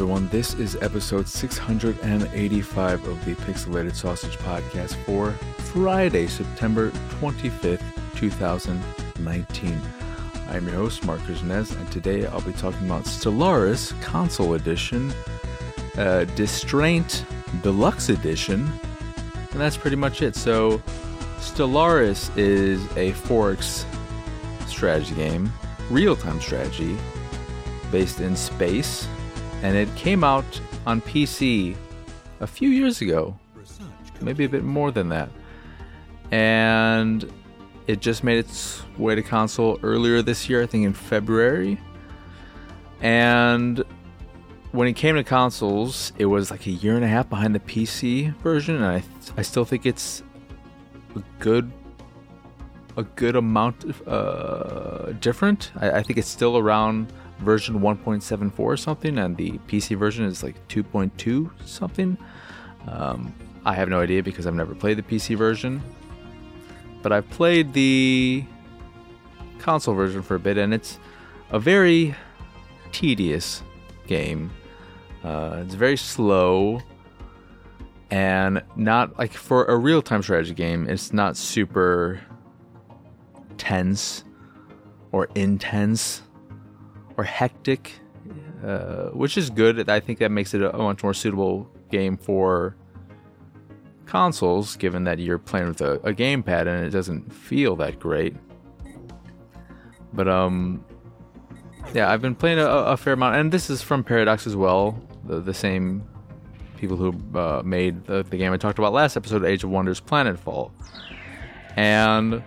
everyone. This is episode 685 of the Pixelated Sausage Podcast for Friday, September 25th, 2019. I'm your host, Marcus Gnez, and today I'll be talking about Stellaris Console Edition, Distraint Deluxe Edition, and that's pretty much it. So, Stellaris is a 4X strategy game, real-time strategy, based in space, and it came out on PC a few years ago, maybe a bit more than that, and it just made its way to console earlier this year, I think in February, and when it came to consoles, it was like a year and a half behind the PC version, and I still think it's a good amount different. I think it's still around version 1.74 or something, and the PC version is like 2.2 something. I have no idea because I've never played the PC version, but I've played the console version for a bit, and it's a very tedious game. It's very slow, and not like for a real-time strategy game, it's not super tense or intense or hectic, which is good. I think that makes it a much more suitable game for consoles, given that you're playing with a gamepad and it doesn't feel that great. But yeah, I've been playing a fair amount, and this is from Paradox as well, the same people who made the game I talked about last episode, Age of Wonders Planetfall. And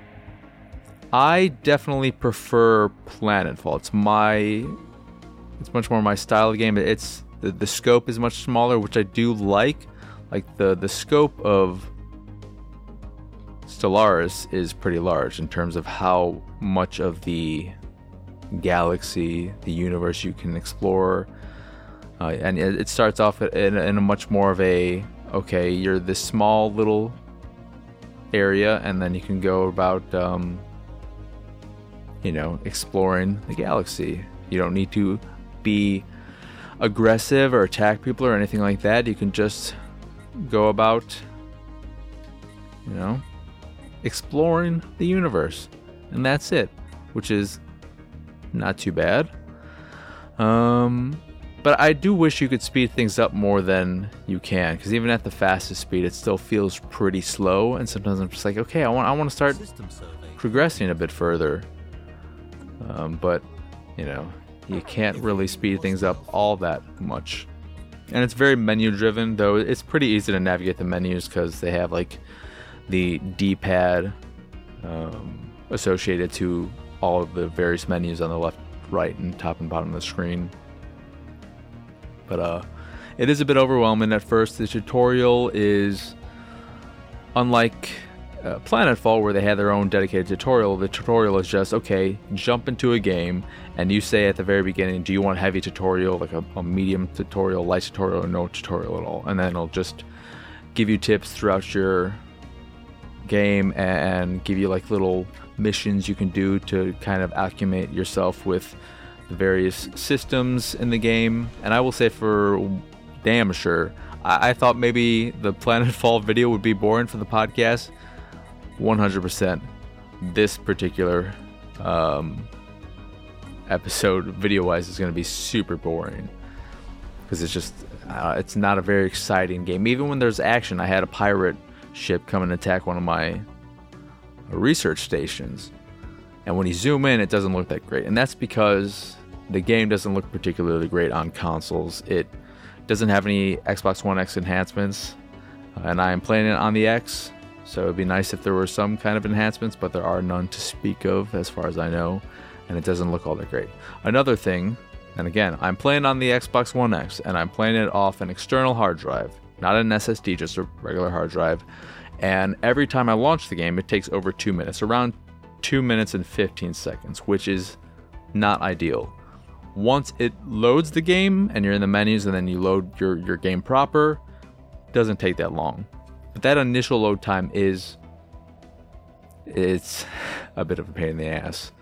I definitely prefer Planetfall. It's much more my style of game. It's the scope is much smaller, which I do like. Like the scope of Stellaris is pretty large in terms of how much of the galaxy, the universe you can explore, and it starts off in a much more of a, okay, you're this small little area, and then you can go about exploring the galaxy. You don't need to be aggressive or attack people or anything like that. You can just go about, exploring the universe, and that's it, which is not too bad. But I do wish you could speed things up more than you can, because even at the fastest speed, it still feels pretty slow, and sometimes I'm just like, okay, I want to start progressing a bit further. But, you can't really speed things up all that much. And it's very menu-driven, though it's pretty easy to navigate the menus because they have, like, the D-pad associated to all of the various menus on the left, right, and top and bottom of the screen. But it is a bit overwhelming at first. The tutorial is, unlike Planetfall, where they had their own dedicated tutorial, the tutorial is just, okay, jump into a game, and you say at the very beginning, do you want heavy tutorial, like a medium tutorial, light tutorial, or no tutorial at all? And then it'll just give you tips throughout your game and give you like little missions you can do to kind of acclimate yourself with the various systems in the game. And I will say for damn sure, I thought maybe the Planetfall video would be boring for the podcast. 100%. This particular episode, video-wise, is going to be super boring because it's just it's not a very exciting game. Even when there's action, I had a pirate ship come and attack one of my research stations, and when you zoom in, it doesn't look that great, and that's because the game doesn't look particularly great on consoles. It doesn't have any Xbox One X enhancements, and I am playing it on the X. So it would be nice if there were some kind of enhancements, but there are none to speak of as far as I know, and it doesn't look all that great. Another thing, and again, I'm playing on the Xbox One X, and I'm playing it off an external hard drive, not an SSD, just a regular hard drive, and every time I launch the game, it takes over 2 minutes, around 2 minutes and 15 seconds, which is not ideal. Once it loads the game, and you're in the menus, and then you load your game proper, it doesn't take that long. But that initial load time it's a bit of a pain in the ass.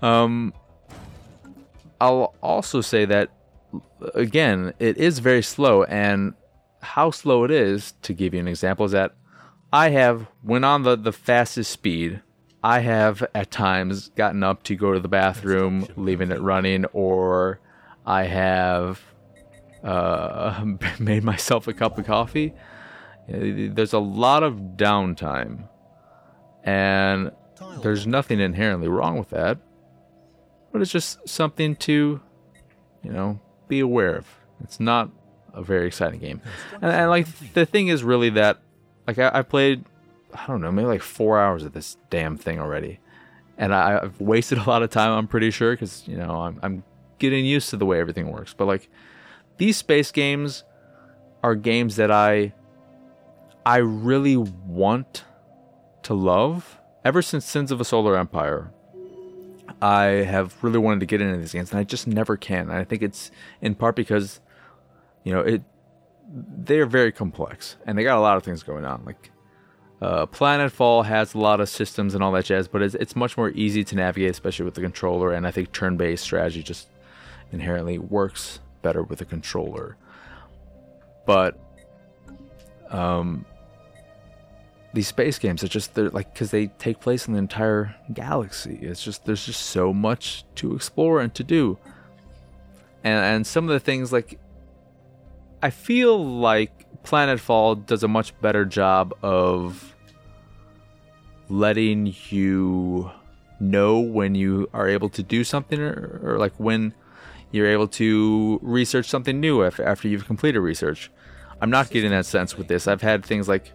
I'll also say that again, it is very slow, and how slow it is, to give you an example, is that I have, when on the fastest speed, I have at times gotten up to go to the bathroom, leaving it running, or I have made myself a cup of coffee. There's a lot of downtime, and there's nothing inherently wrong with that, but it's just something to, be aware of. It's not a very exciting game. And like, the thing is really that, like, I played, I don't know, maybe like 4 hours of this damn thing already, and I've wasted a lot of time, I'm pretty sure, because, I'm getting used to the way everything works. But, like, these space games are games that I really want to love. Ever since Sins of a Solar Empire, I have really wanted to get into these games, and I just never can. And I think it's in part because, they're very complex, and they got a lot of things going on. Like, Planetfall has a lot of systems and all that jazz, but it's much more easy to navigate, especially with the controller, and I think turn-based strategy just inherently works better with a controller. But these space games are just, they're like, because they take place in the entire galaxy, it's just, there's just so much to explore and to do, and some of the things, like, I feel like Planetfall does a much better job of letting you know when you are able to do something, or like when you're able to research something new after you've completed research. I'm not getting that sense with this. I've had things like,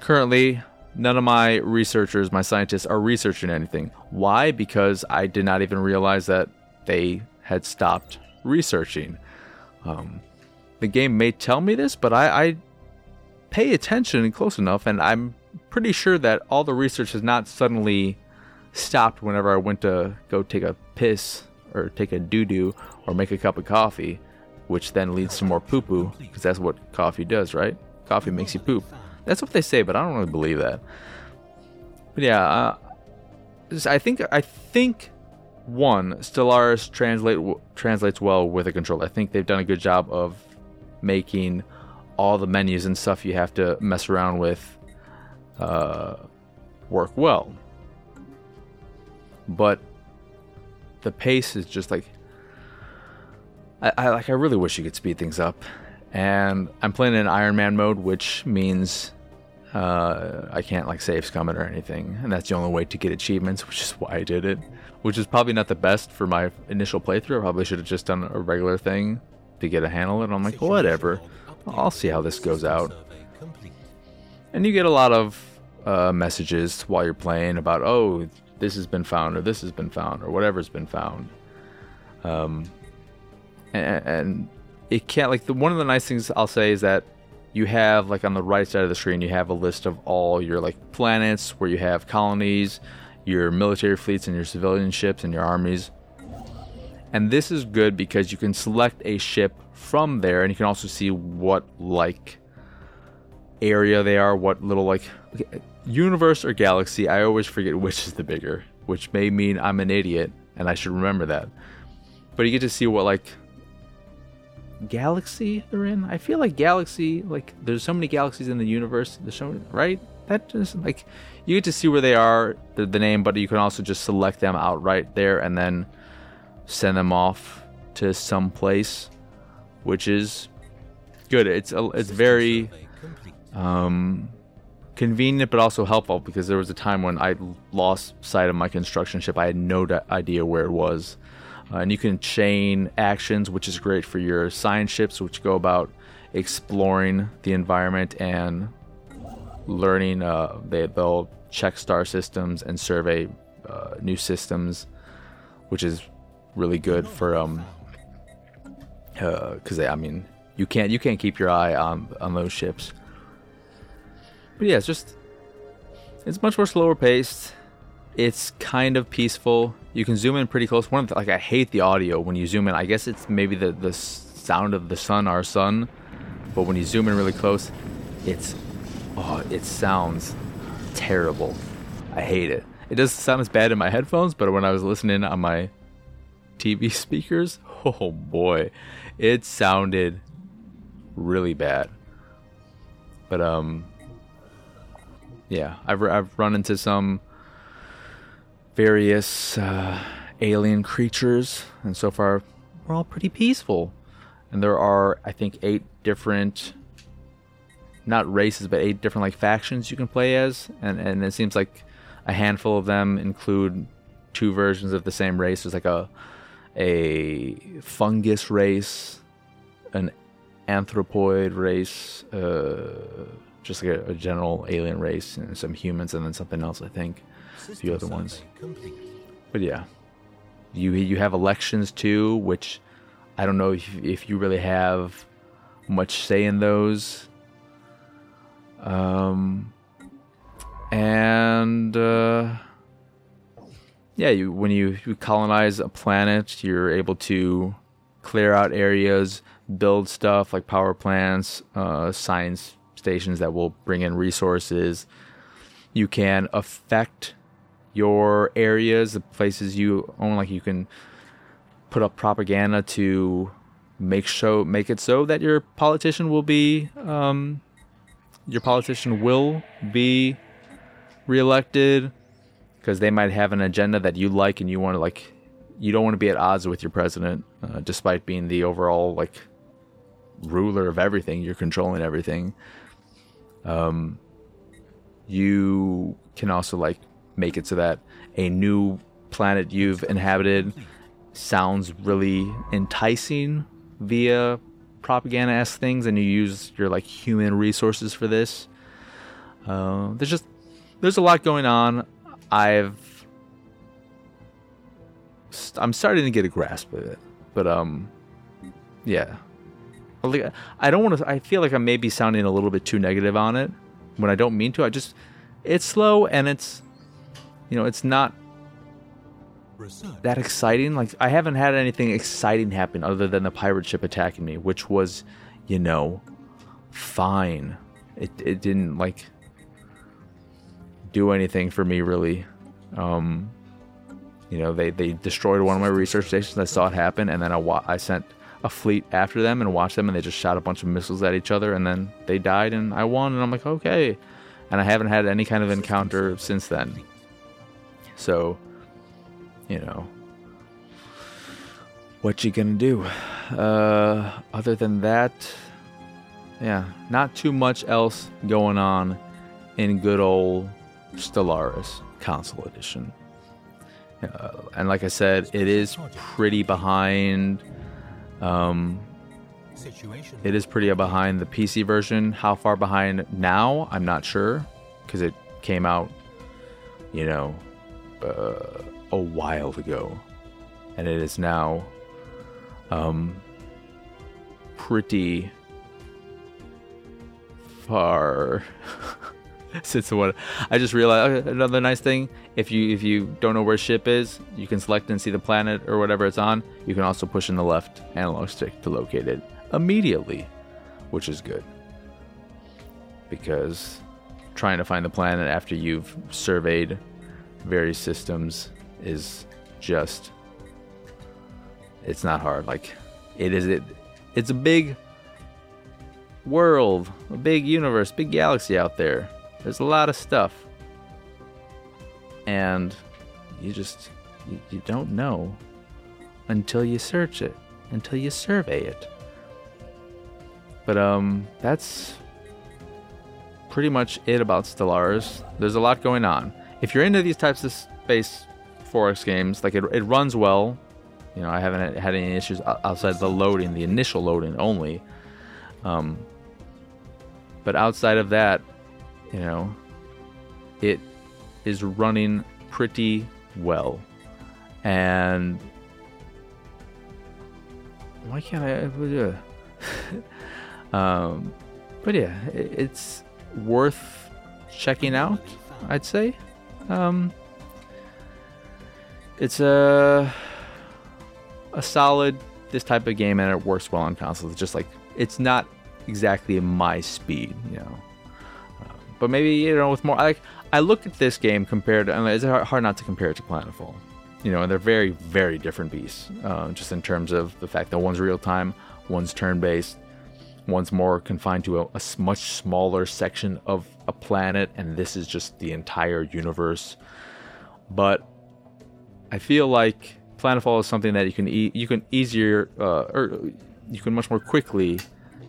currently, none of my researchers, my scientists, are researching anything. Why? Because I did not even realize that they had stopped researching. The game may tell me this, but I pay attention close enough, and I'm pretty sure that all the research has not suddenly stopped whenever I went to go take a piss or take a doo-doo or make a cup of coffee, which then leads to more poo-poo, because that's what coffee does, right? Coffee makes you poop. That's what they say, but I don't really believe that. But yeah, I think one, Stellaris translates well with a controller. I think they've done a good job of making all the menus and stuff you have to mess around with work well. But the pace is just like, I really wish you could speed things up. And I'm playing in Iron Man mode, which means I can't like save scum it or anything, and that's the only way to get achievements, which is why I did it, which is probably not the best for my initial playthrough. I probably should have just done a regular thing to get a handle, and I'm like, whatever, I'll see how this goes out. And you get a lot of messages while you're playing about, oh, this has been found, or this has been found, or whatever's been found, and it can't, like, one of the nice things I'll say is that you have, like, on the right side of the screen, you have a list of all your, like, planets, where you have colonies, your military fleets, and your civilian ships, and your armies. And this is good because you can select a ship from there, and you can also see what, like, area they are, what little, like, universe or galaxy. I always forget which is the bigger, which may mean I'm an idiot, and I should remember that. But you get to see what, like, galaxy they're in. I feel like galaxy, like, there's so many galaxies in the universe, there's so many, right? That just, like, you get to see where they are, the name, but you can also just select them outright there and then send them off to some place, which is good. It's very convenient, but also helpful, because there was a time when I lost sight of my construction ship. I had no idea where it was. And you can chain actions, which is great for your science ships, which go about exploring the environment and learning. They'll check star systems and survey new systems, which is really good for because you can't keep your eye on those ships. But yeah, it's much more slower paced. It's kind of peaceful. You can zoom in pretty close. One of the, like, I hate the audio when you zoom in. I guess it's maybe the sound of the sun, our sun. But when you zoom in really close, it sounds terrible. I hate it. It doesn't sound as bad in my headphones, but when I was listening on my TV speakers, oh boy, it sounded really bad. But yeah, I've run into some various alien creatures, and so far we're all pretty peaceful. And there are, I think, 8 different, not races, but 8 different like factions you can play as, and it seems like a handful of them include 2 versions of the same race. There's like a fungus race, an anthropoid race, just like a general alien race, and some humans, and then something else, I think. A few other ones. But yeah, you have elections too, which I don't know if you really have much say in those. Yeah, when you colonize a planet, you're able to clear out areas, build stuff like power plants, science stations that will bring in resources. You can affect your areas, the places you own. Like you can put up propaganda to make it so that your politician will be reelected, because they might have an agenda that you like, and you want to like. You don't want to be at odds with your president, despite being the overall like ruler of everything. You're controlling everything. You can also like make it so that a new planet you've inhabited sounds really enticing via propaganda-esque things, and you use your like human resources for this. There's a lot going on. I'm starting to get a grasp of it, but yeah. I don't want to. I feel like I may be sounding a little bit too negative on it when I don't mean to. It's slow, and it's, it's not that exciting. Like I haven't had anything exciting happen other than the pirate ship attacking me, which was, fine. It didn't like do anything for me really. They destroyed one of my research stations. I saw it happen, and then I sent a fleet after them and watched them, and they just shot a bunch of missiles at each other, and then they died, and I won, and I'm like, okay. And I haven't had any kind of encounter since then. So, what you gonna do? Other than that, yeah, not too much else going on in good old Stellaris Console Edition. And like I said, it is pretty behind. It is pretty behind the PC version. How far behind now? I'm not sure, because it came out, a while ago, and it is now pretty far. Since what I just realized, another nice thing, if you don't know where ship is, you can select and see the planet or whatever it's on. You can also push in the left analog stick to locate it immediately, which is good, because trying to find the planet after you've surveyed various systems is just, it's not hard. Like it's a big world, a big universe, big galaxy out there. There's a lot of stuff, and you don't know until you search it, until you survey it. But that's pretty much it about Stellaris. There's a lot going on. If you're into these types of space forex games, like it runs well. I haven't had any issues outside the initial loading only. But outside of that, it is running pretty well. And why can't I? But yeah, it's worth checking out, I'd say. It's a solid this type of game, and it works well on consoles. It's just like, it's not exactly my speed, but maybe, with more, I looked at this game compared to, it's hard not to compare it to Planetfall, you know, and they're very, very different beasts, just in terms of the fact that one's real time, one's turn based, one's more confined to a much smaller section of a planet, and this is just the entire universe. But I feel like Planetfall is something that you can much more quickly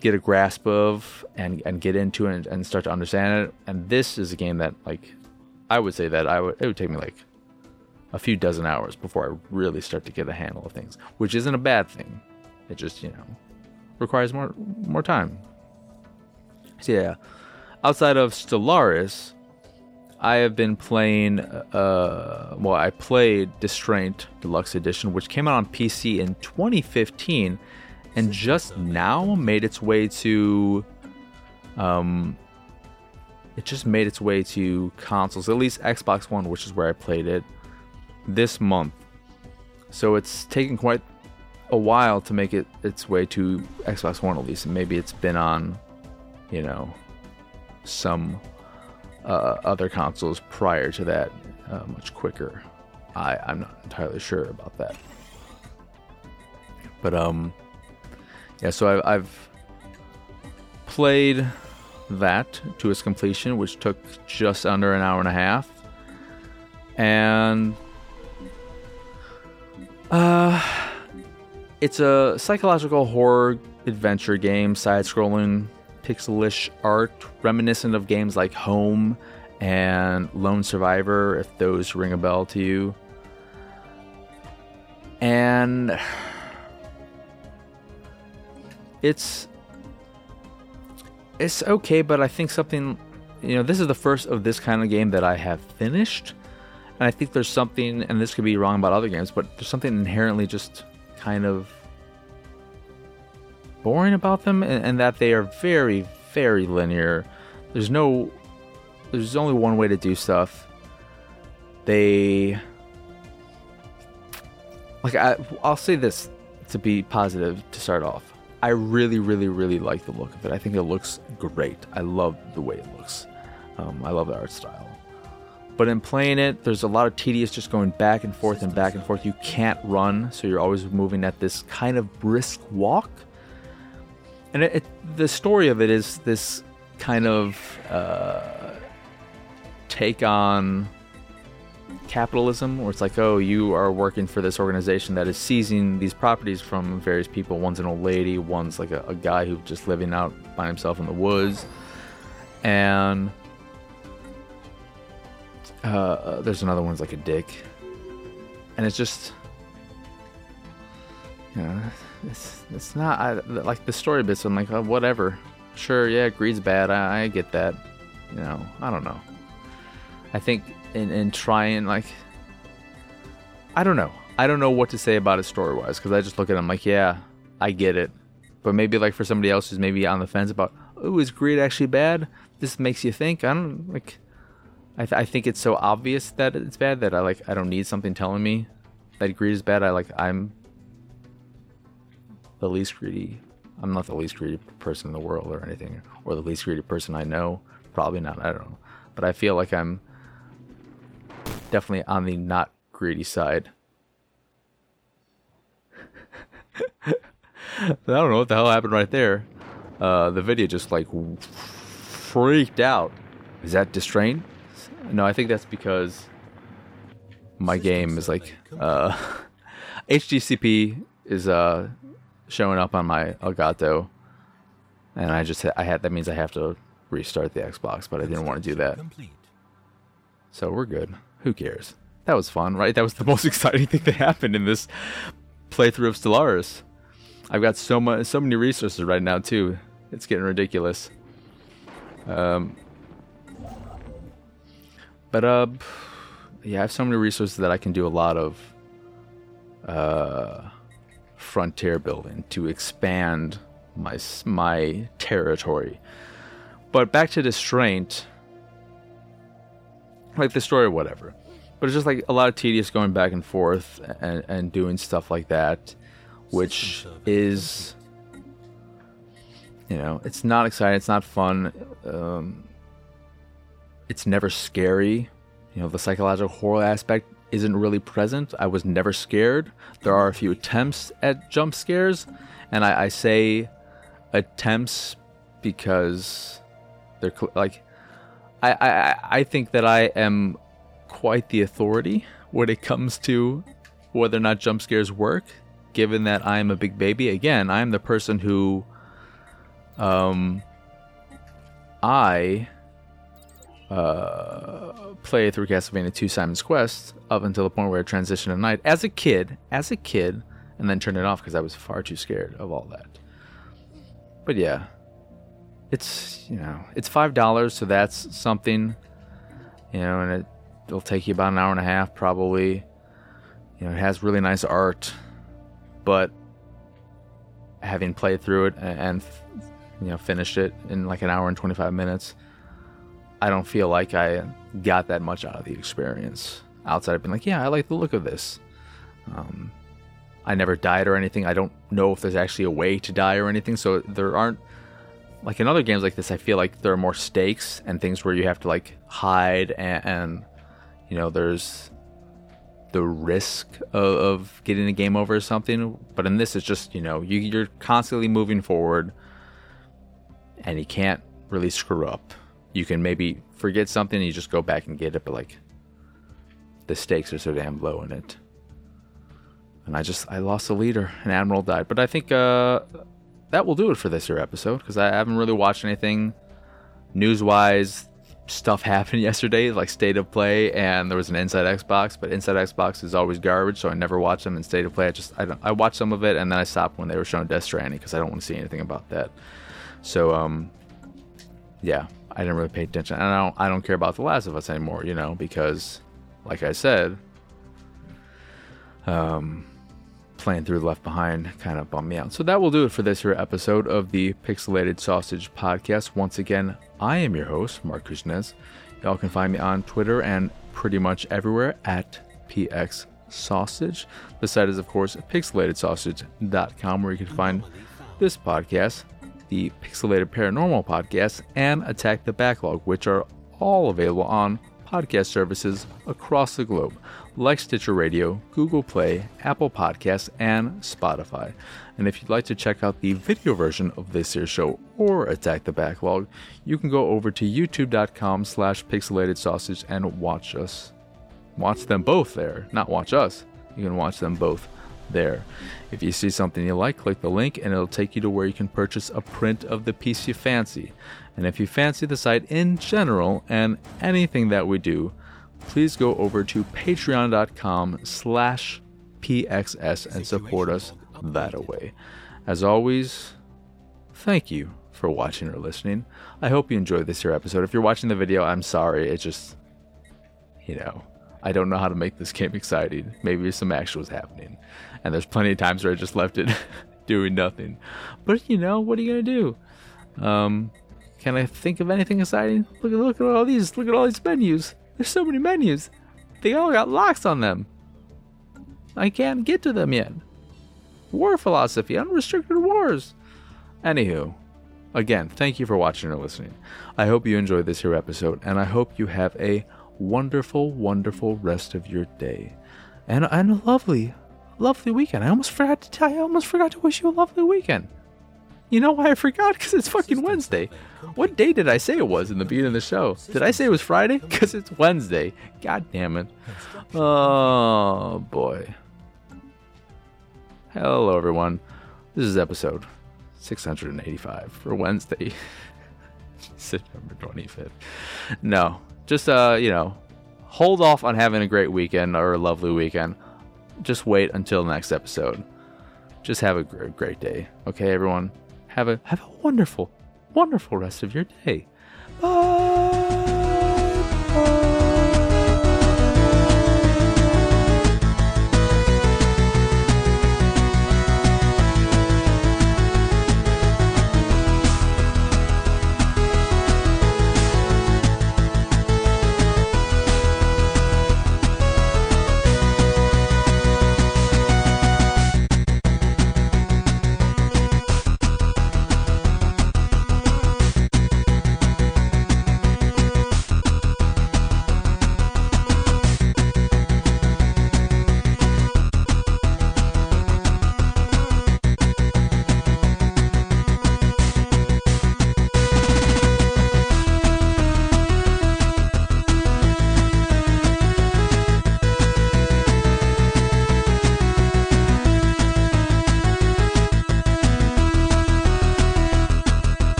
get a grasp of and get into and start to understand it. And this is a game that, like, I would say that it would take me like a few dozen hours before I really start to get a handle of things, which isn't a bad thing. It just, you know, requires more time. So yeah, outside of Stellaris, I have been playing, I played Distraint Deluxe Edition, which came out on PC in 2015, and just now made its way to, consoles, at least Xbox One, which is where I played it, this month. So it's taken quite a while to make its way to Xbox One, at least, and maybe it's been on, you know, some other consoles prior to that much quicker. I'm not entirely sure about that, but yeah, so I've played that to its completion, which took just under an hour and a half, and it's a psychological horror adventure game, side-scrolling, pixelish art, reminiscent of games like Home and Lone Survivor, if those ring a bell to you. And it's okay, but I think something, you know, this is the first of this kind of game that I have finished, and I think there's something, and this could be wrong about other games, but there's something inherently just kind of boring about them, and that they are very, very linear. There's only one way to do stuff. I'll say this to be positive to start off. I really, really, really like the look of it. I think it looks great. I love the way it looks. I love the art style. But in playing it, there's a lot of tedious just going back and forth and back and forth. You can't run, so you're always moving at this kind of brisk walk. And the story of it is this kind of take on capitalism, where it's like, oh, you are working for this organization that is seizing these properties from various people. One's an old lady, one's like a guy who's just living out by himself in the woods. And there's another one's like a dick. And it's just, you know, it's not, like the story bits, I'm like, oh, whatever. Sure, yeah, greed's bad. I get that. You know, I don't know. I think in trying, like, I don't know. I don't know what to say about it story-wise, because I just look at it, I'm like, yeah, I get it. But maybe, like, for somebody else who's maybe on the fence about, oh, is greed actually bad? This makes you think. I don't, like, I think it's so obvious that it's bad that I don't need something telling me that greed is bad. I'm the least greedy. I'm not the least greedy person in the world or anything, or the least greedy person I know. Probably not. I don't know. But I feel like I'm definitely on the not greedy side. I don't know what the hell happened right there. The video just like freaked out. Is that Distraint? No, I think that's because my game is like HDCP is showing up on my Elgato, and I had that means I have to restart the Xbox, but I didn't want to do that. So we're good. Who cares? That was fun, right? That was the most exciting thing that happened in this playthrough of Stellaris. I've got so many resources right now too. It's getting ridiculous. Yeah, I have so many resources that I can do a lot of frontier building to expand my territory. But back to Distraint, like the story, whatever, but it's just like a lot of tedious going back and forth and doing stuff like that, which is, you know, it's not exciting, it's not fun. It's never scary. You know, the psychological horror aspect isn't really present. I was never scared. There are a few attempts at jump scares, and I say attempts because they're like I think that I am quite the authority when it comes to whether or not jump scares work, given that I'm a big baby. Again, I'm the person who I played through Castlevania II Simon's Quest up until the point where I transitioned to night as a kid, and then turned it off because I was far too scared of all that. But yeah, it's $5, so that's something, and it'll take you about an hour and a half probably. It has really nice art, but having played through it and finished it in like an hour and 25 minutes, I don't feel like I got that much out of the experience. Outside of being like, yeah, I like the look of this. I never died or anything. I don't know if there's actually a way to die or anything. So there aren't, like in other games like this, I feel like there are more stakes and things where you have to like hide and there's the risk of getting a game over or something. But in this, it's just, you're constantly moving forward and you can't really screw up. You can maybe forget something and you just go back and get it, but like the stakes are so damn low in it. And I lost a leader, an admiral died. But I think that will do it for this year episode, because I haven't really watched anything news-wise. Stuff happened yesterday, like State of Play, and there was an Inside Xbox, but Inside Xbox is always garbage, so I never watch them. In State of Play, I watched some of it, and then I stopped when they were showing Death Stranding, because I don't want to see anything about that. So, yeah, I didn't really pay attention. And I don't care about The Last of Us anymore, because, like I said, playing through Left Behind kind of bummed me out. So that will do it for this here episode of the Pixelated Sausage Podcast. Once again, I am your host, Marcus Gnez. Y'all can find me on Twitter and pretty much everywhere at PX Sausage. The site is, of course, pixelatedsausage.com, where you can find this podcast, the Pixelated Paranormal Podcast, and Attack the Backlog, which are all available on podcast services across the globe, like Stitcher Radio, Google Play, Apple Podcasts, and Spotify. And if you'd like to check out the video version of this year's show or Attack the Backlog, you can go over to youtube.com/pixelatedsausage and watch us. Watch them both there, not watch us. You can watch them both there. If you see something you like, click the link and it'll take you to where you can purchase a print of the piece you fancy. And if you fancy the site in general and anything that we do, please go over to patreon.com/pxs and support us that way. As always, thank you for watching or listening. I hope you enjoyed this here episode. If you're watching the video, I'm sorry. It's just, I don't know how to make this game exciting. Maybe some action was happening. And there's plenty of times where I just left it doing nothing. But, what are you going to do? Can I think of anything exciting? Look at all these menus. There's so many menus. They all got locks on them. I can't get to them yet. War philosophy, unrestricted wars. Anywho, again, thank you for watching or listening. I hope you enjoyed this here episode, and I hope you have a wonderful, wonderful rest of your day, and a lovely, lovely weekend. I almost forgot to tell you. I almost forgot to wish you a lovely weekend. You know why I forgot? Because it's fucking Wednesday. What day did I say it was in the beginning of the show? Did I say it was Friday? Because it's Wednesday. God damn it. Oh, boy. Hello, everyone. This is episode 685 for Wednesday, September 25th. No, just, hold off on having a great weekend or a lovely weekend. Just wait until next episode. Just have a great day. Okay, everyone? Have a wonderful, wonderful rest of your day.